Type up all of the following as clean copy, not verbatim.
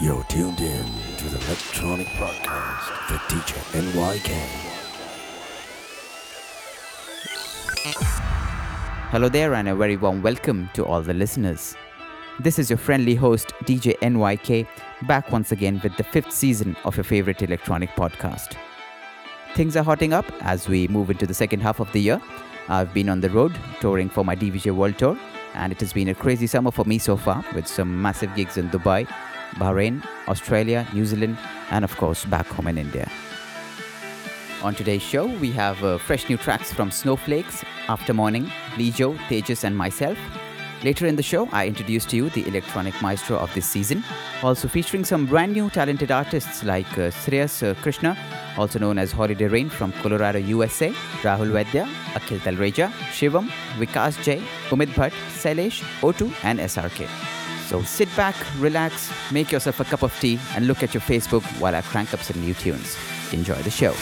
You're tuned in to the Electronyk Podcast with DJ NYK. Hello there and a very warm welcome to all the listeners. This is your friendly host DJ NYK, back once again with the 5th season of your favorite Electronyk Podcast. Things are hotting up as we move into the second half of the year. I've been on the road touring for my DVJ World Tour, and it has been a crazy summer for me so far, with some massive gigs in Dubai, Bahrain, Australia, New Zealand, and of course back home in India. On today's show, we have fresh new tracks from Snowflakes, After Morning, Lee Jo, Tejas and myself. Later in the show, I introduce to you the Electronyk Maestro of this season, also featuring some brand new talented artists like Sriyas Krishna, also known as Holiday Rain from Colorado, USA, Rahul Vaidya, Akhil Talreja, Shivam, Vikas J, Umid Bhatt, Selesh, Otu and SRK. So sit back, relax, make yourself a cup of tea and look at your Facebook while I crank up some new tunes. Enjoy the show.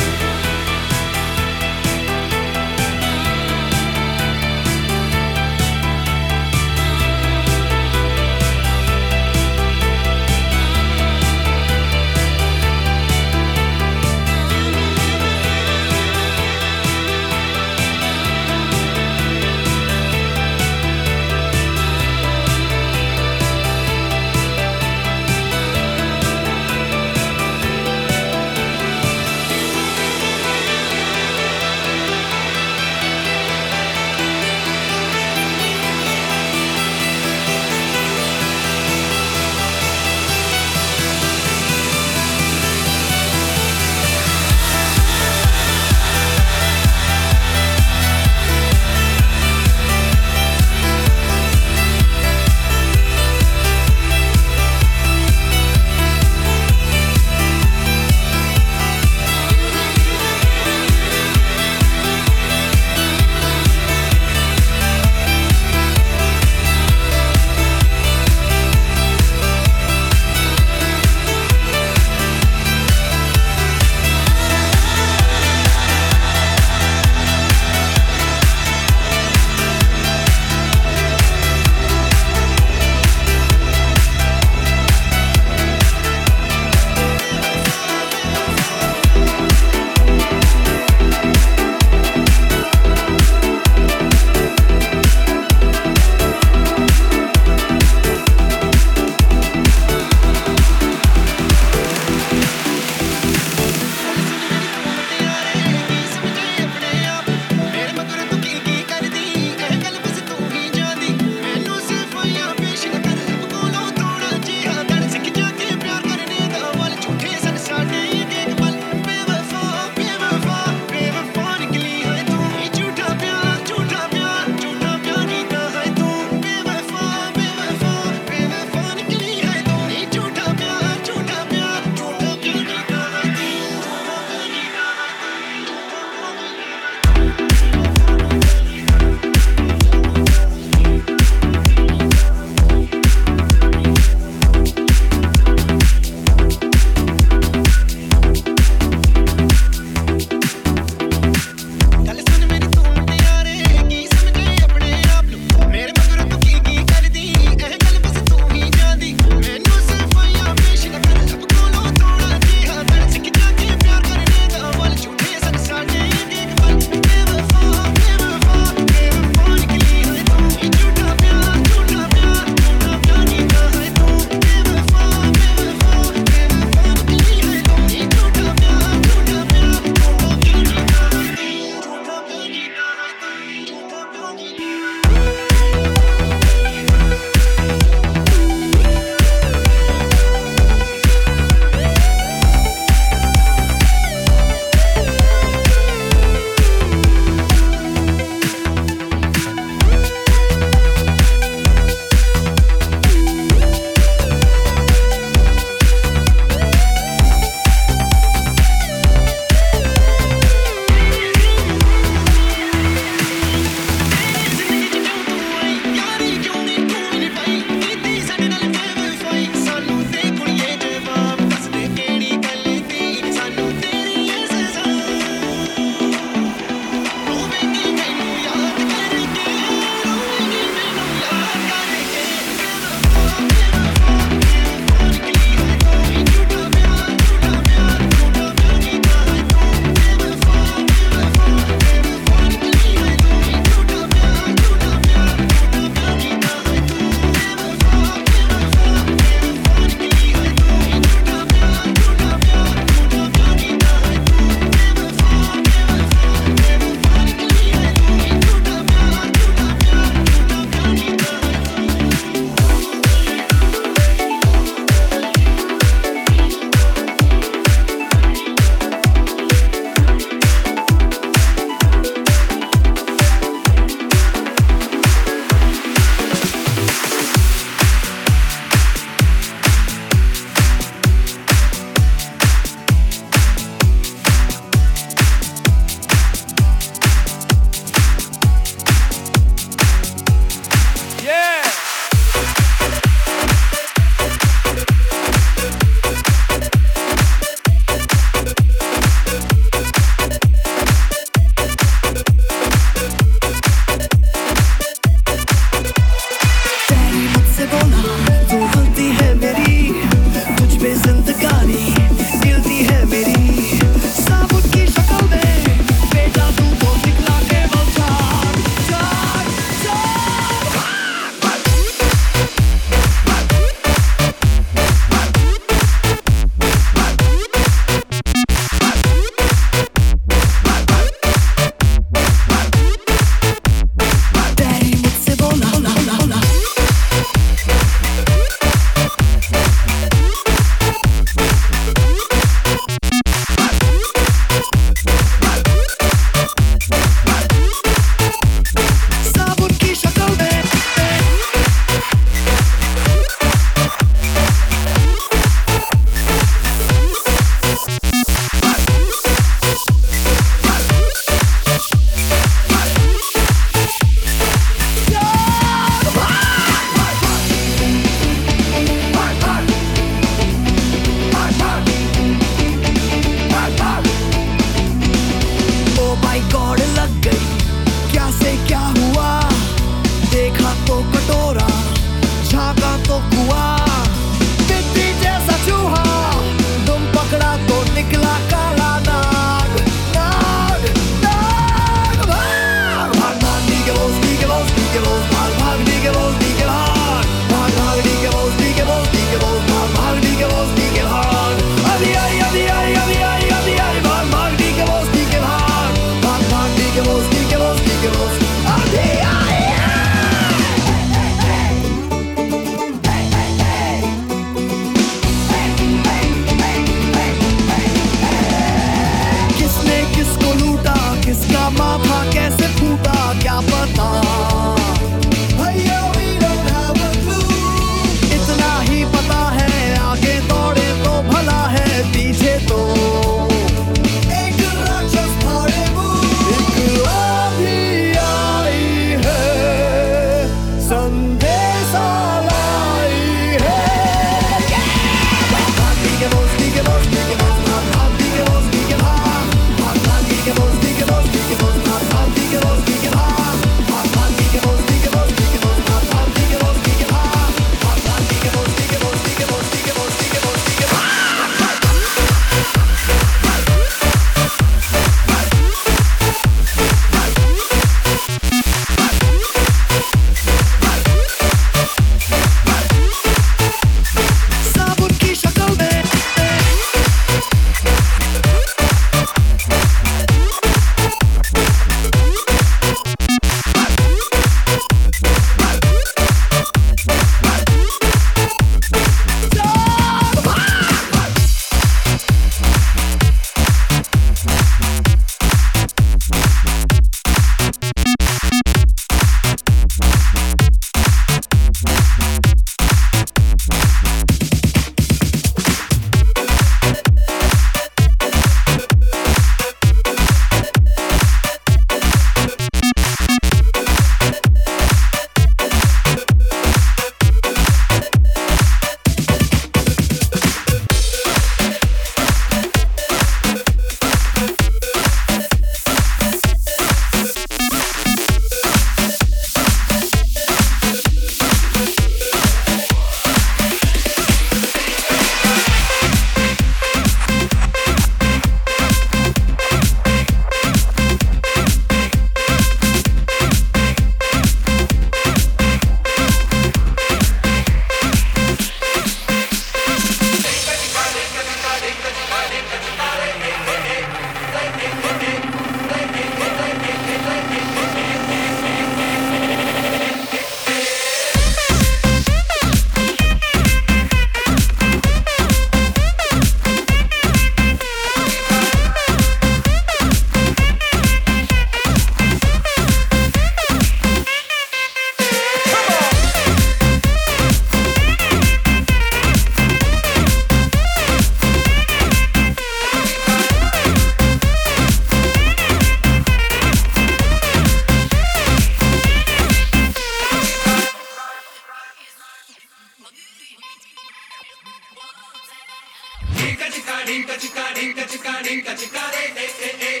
Mehine mein 12 tarikh se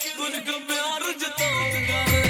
tujhko pyar jitaunga re.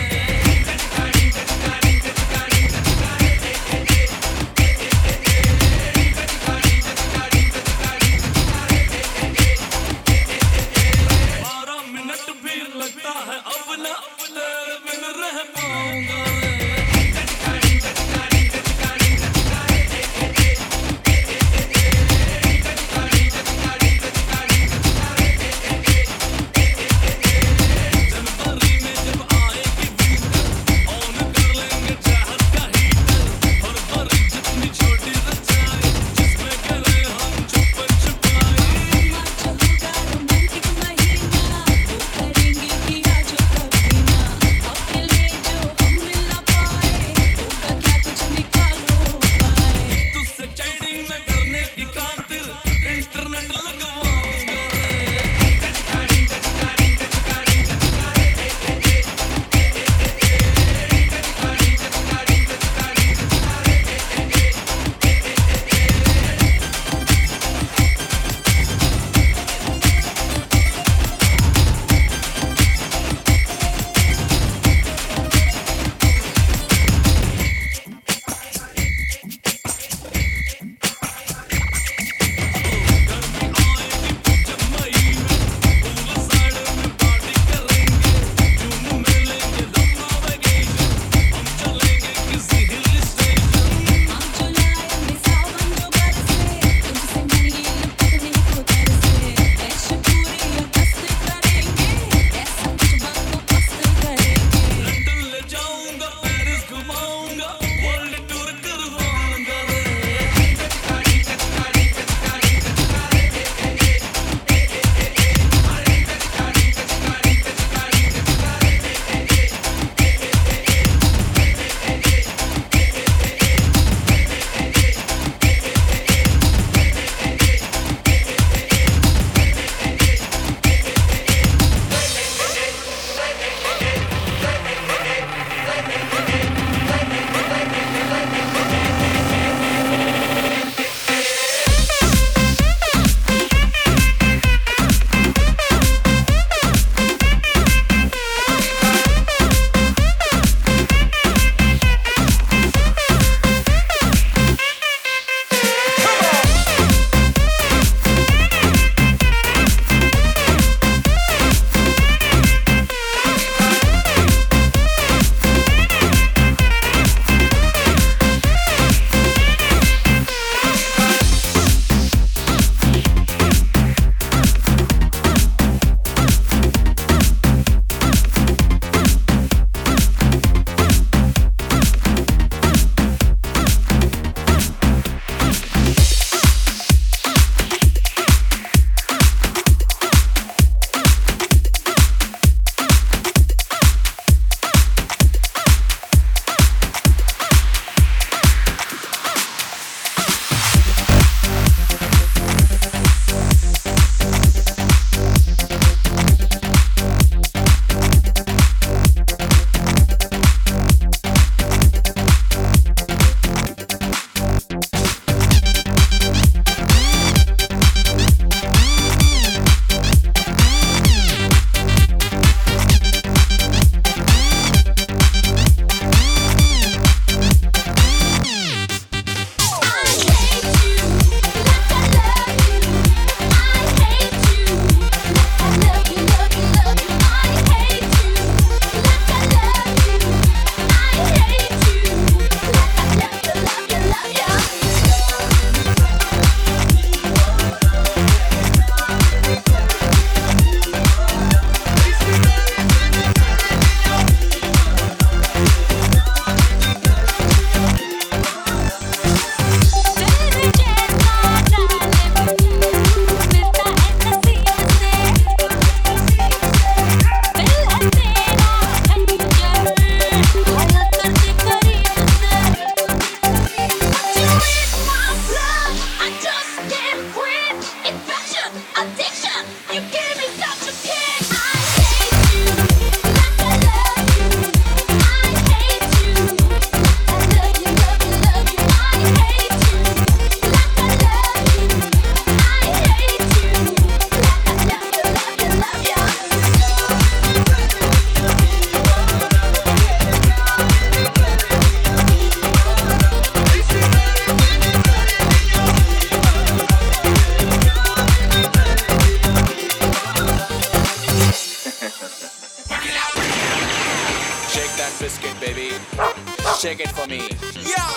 Check it for me. Yeah!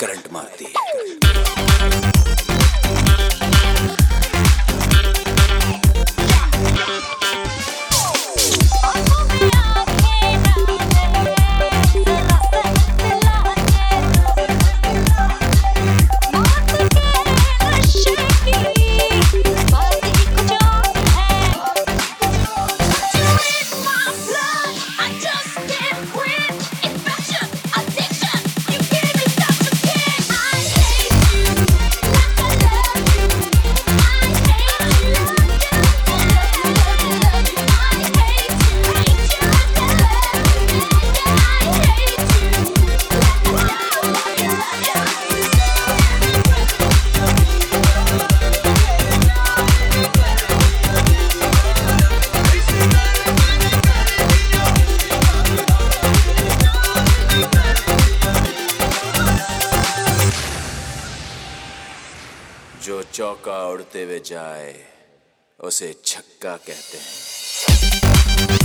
Current मारती चौका उड़ते हुए जाए उसे छक्का कहते हैं.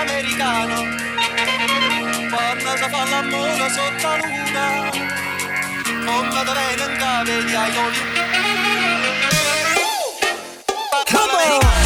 americano, porno da palla mola sotto la luna, non la darei nanga vedi ai come on!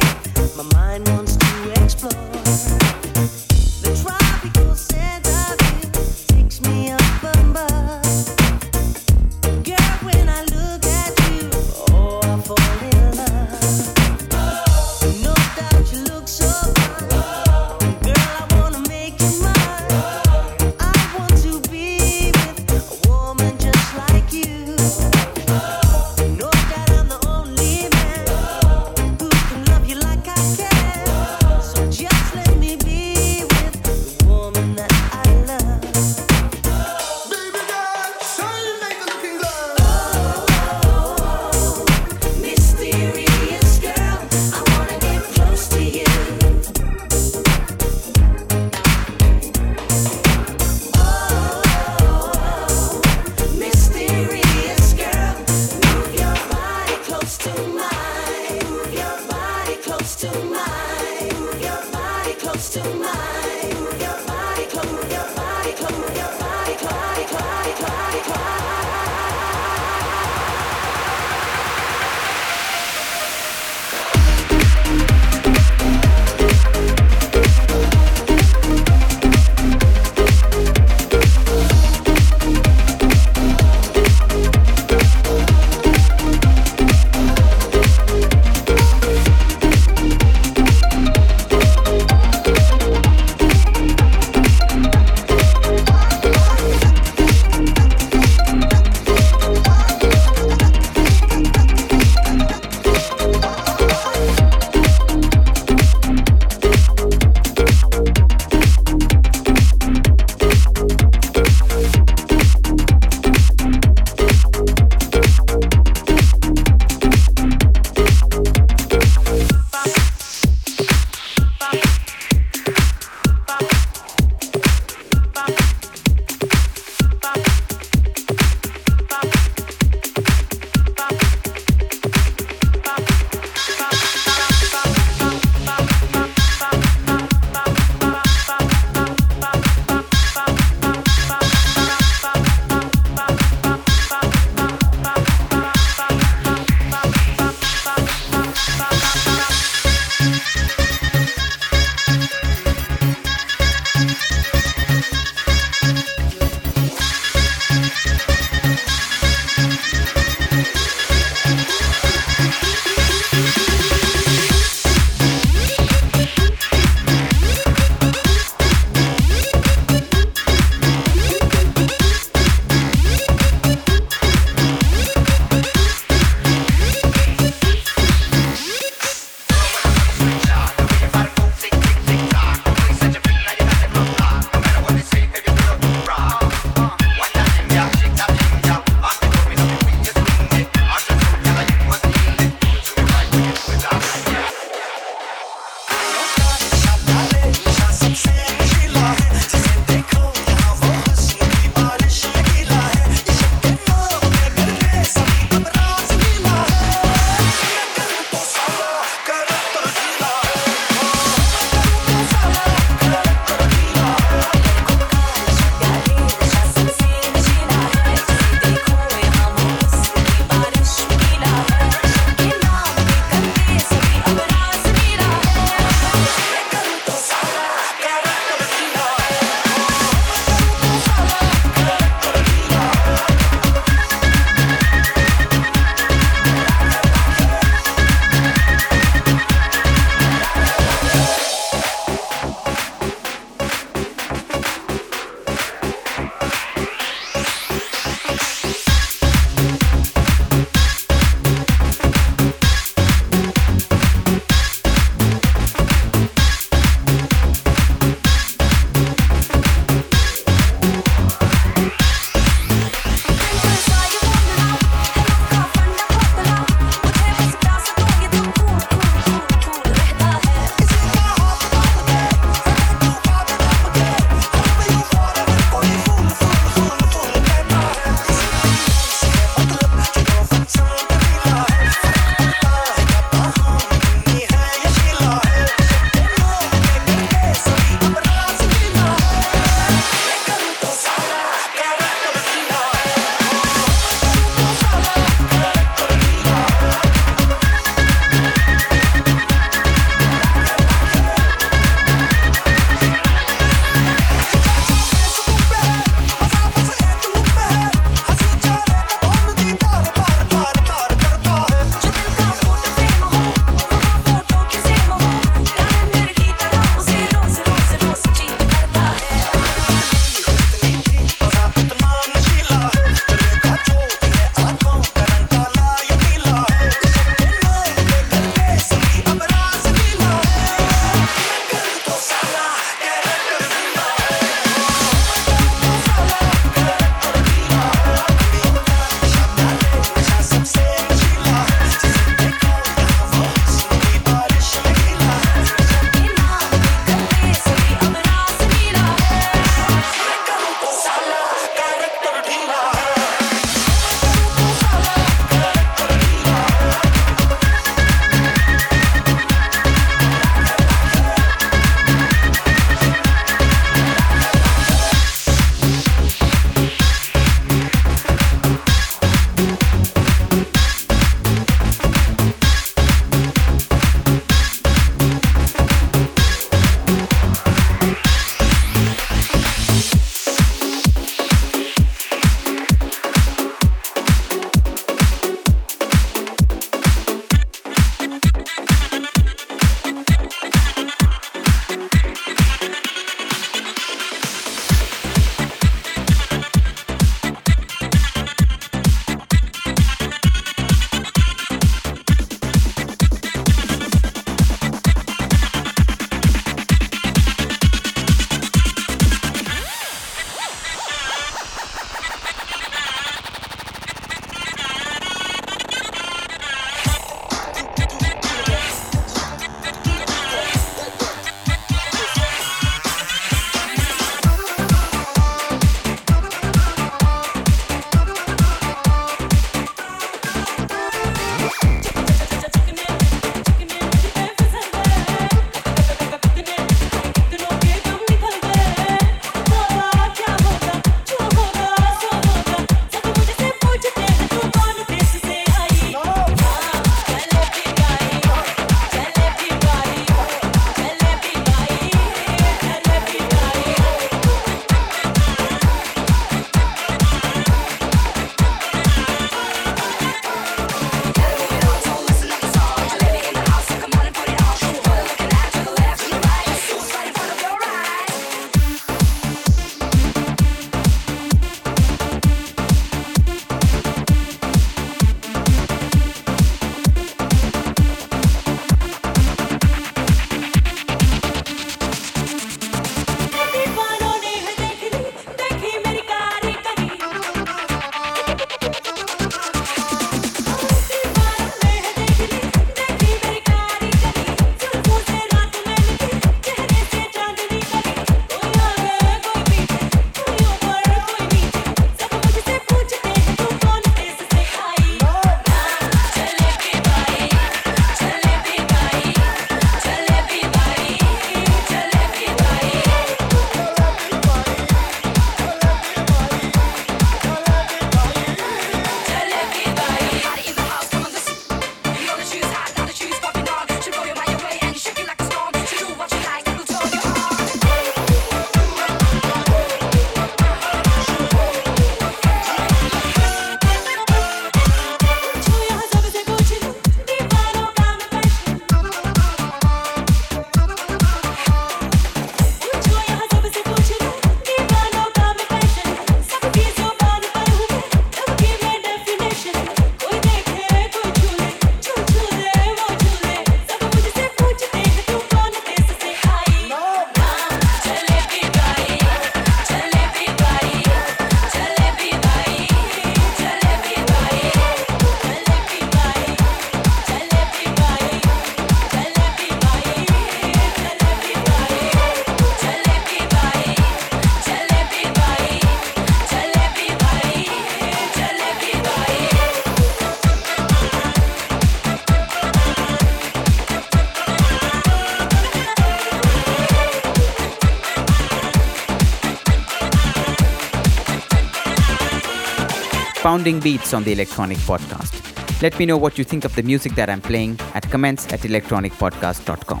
Pounding Beats on the Electronyk Podcast. Let me know what you think of the music that I'm playing at comments@electronicpodcast.com.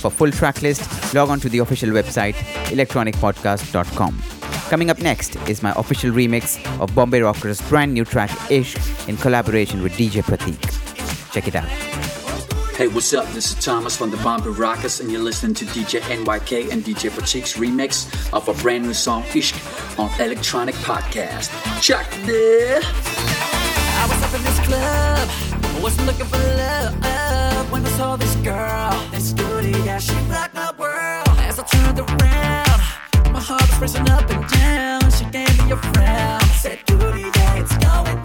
For full track list, log on to the official website, electronicpodcast.com. Coming up next is my official remix of Bombay Rockers' brand new track Ishq in collaboration with DJ Pratik. Check it out. Hey, what's up? This is Thomas from the Bombay Rockers, and you're listening to DJ NYK and DJ Pratik's remix of a brand new song Ishq on Electronyk Podcast. Check this. I was up in this club, wasn't looking for love, when I saw this girl, this cutie, yeah, she rocked my world. As I turned around, my heart was racing up and down, she gave me a frown, said cutie, yeah, it's going down.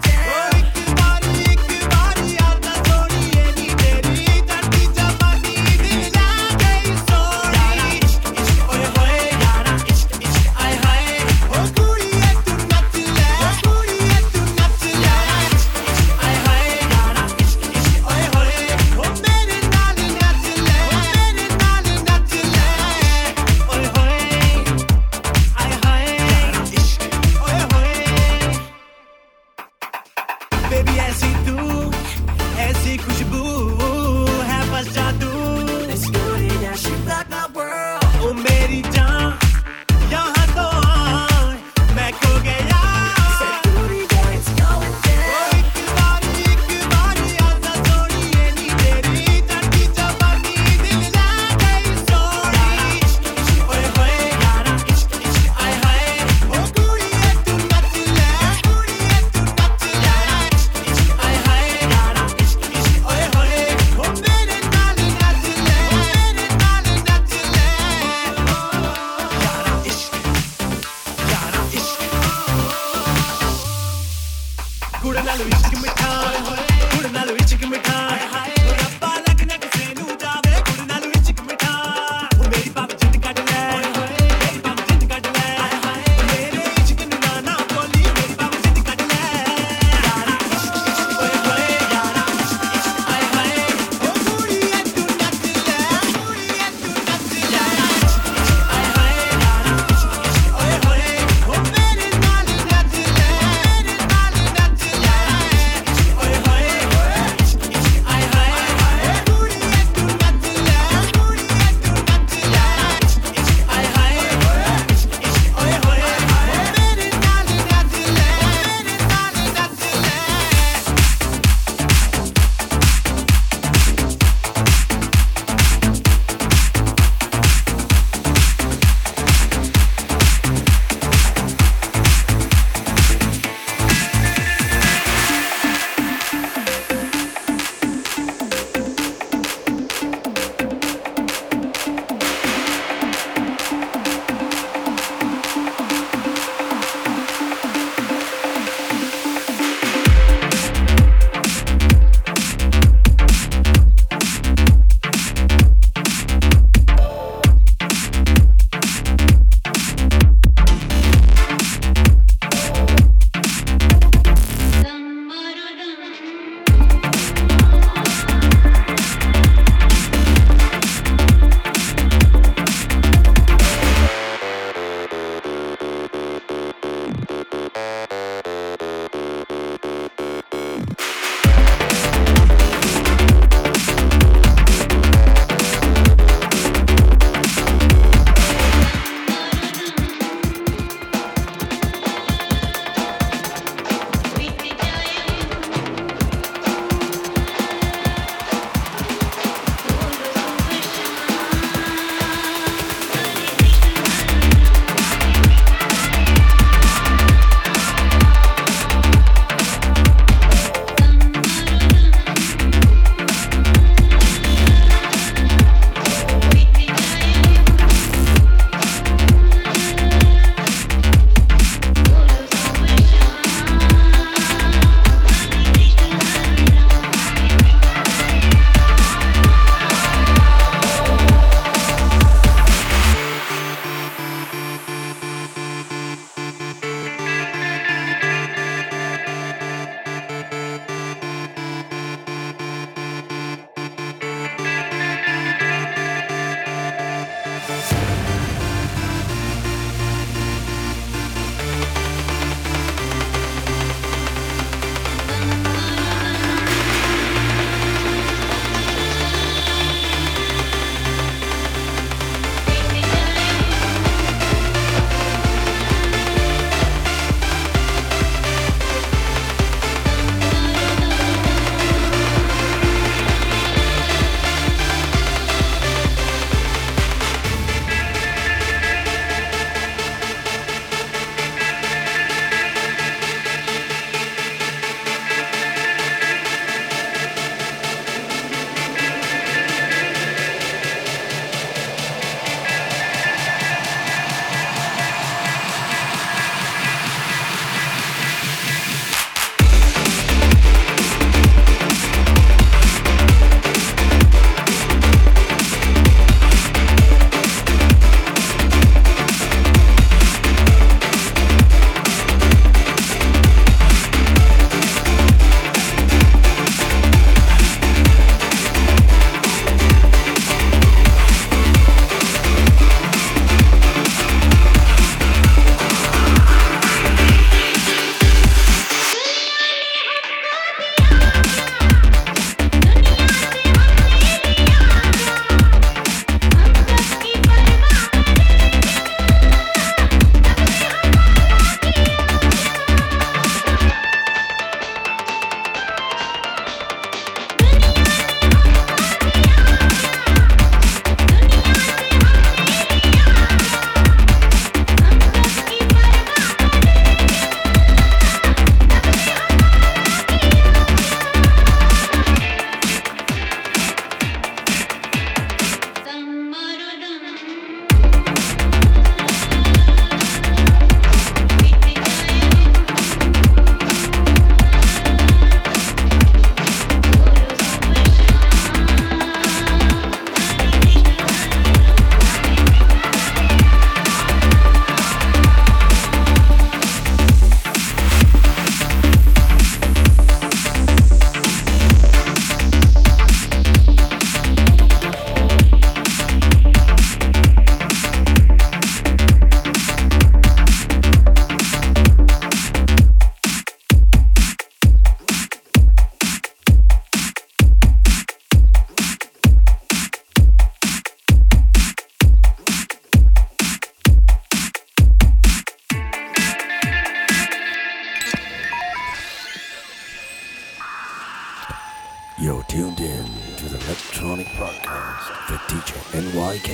You're tuned in to the Electronyk Podcast with DJ NYK.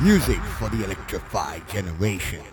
Music for the electrified generation.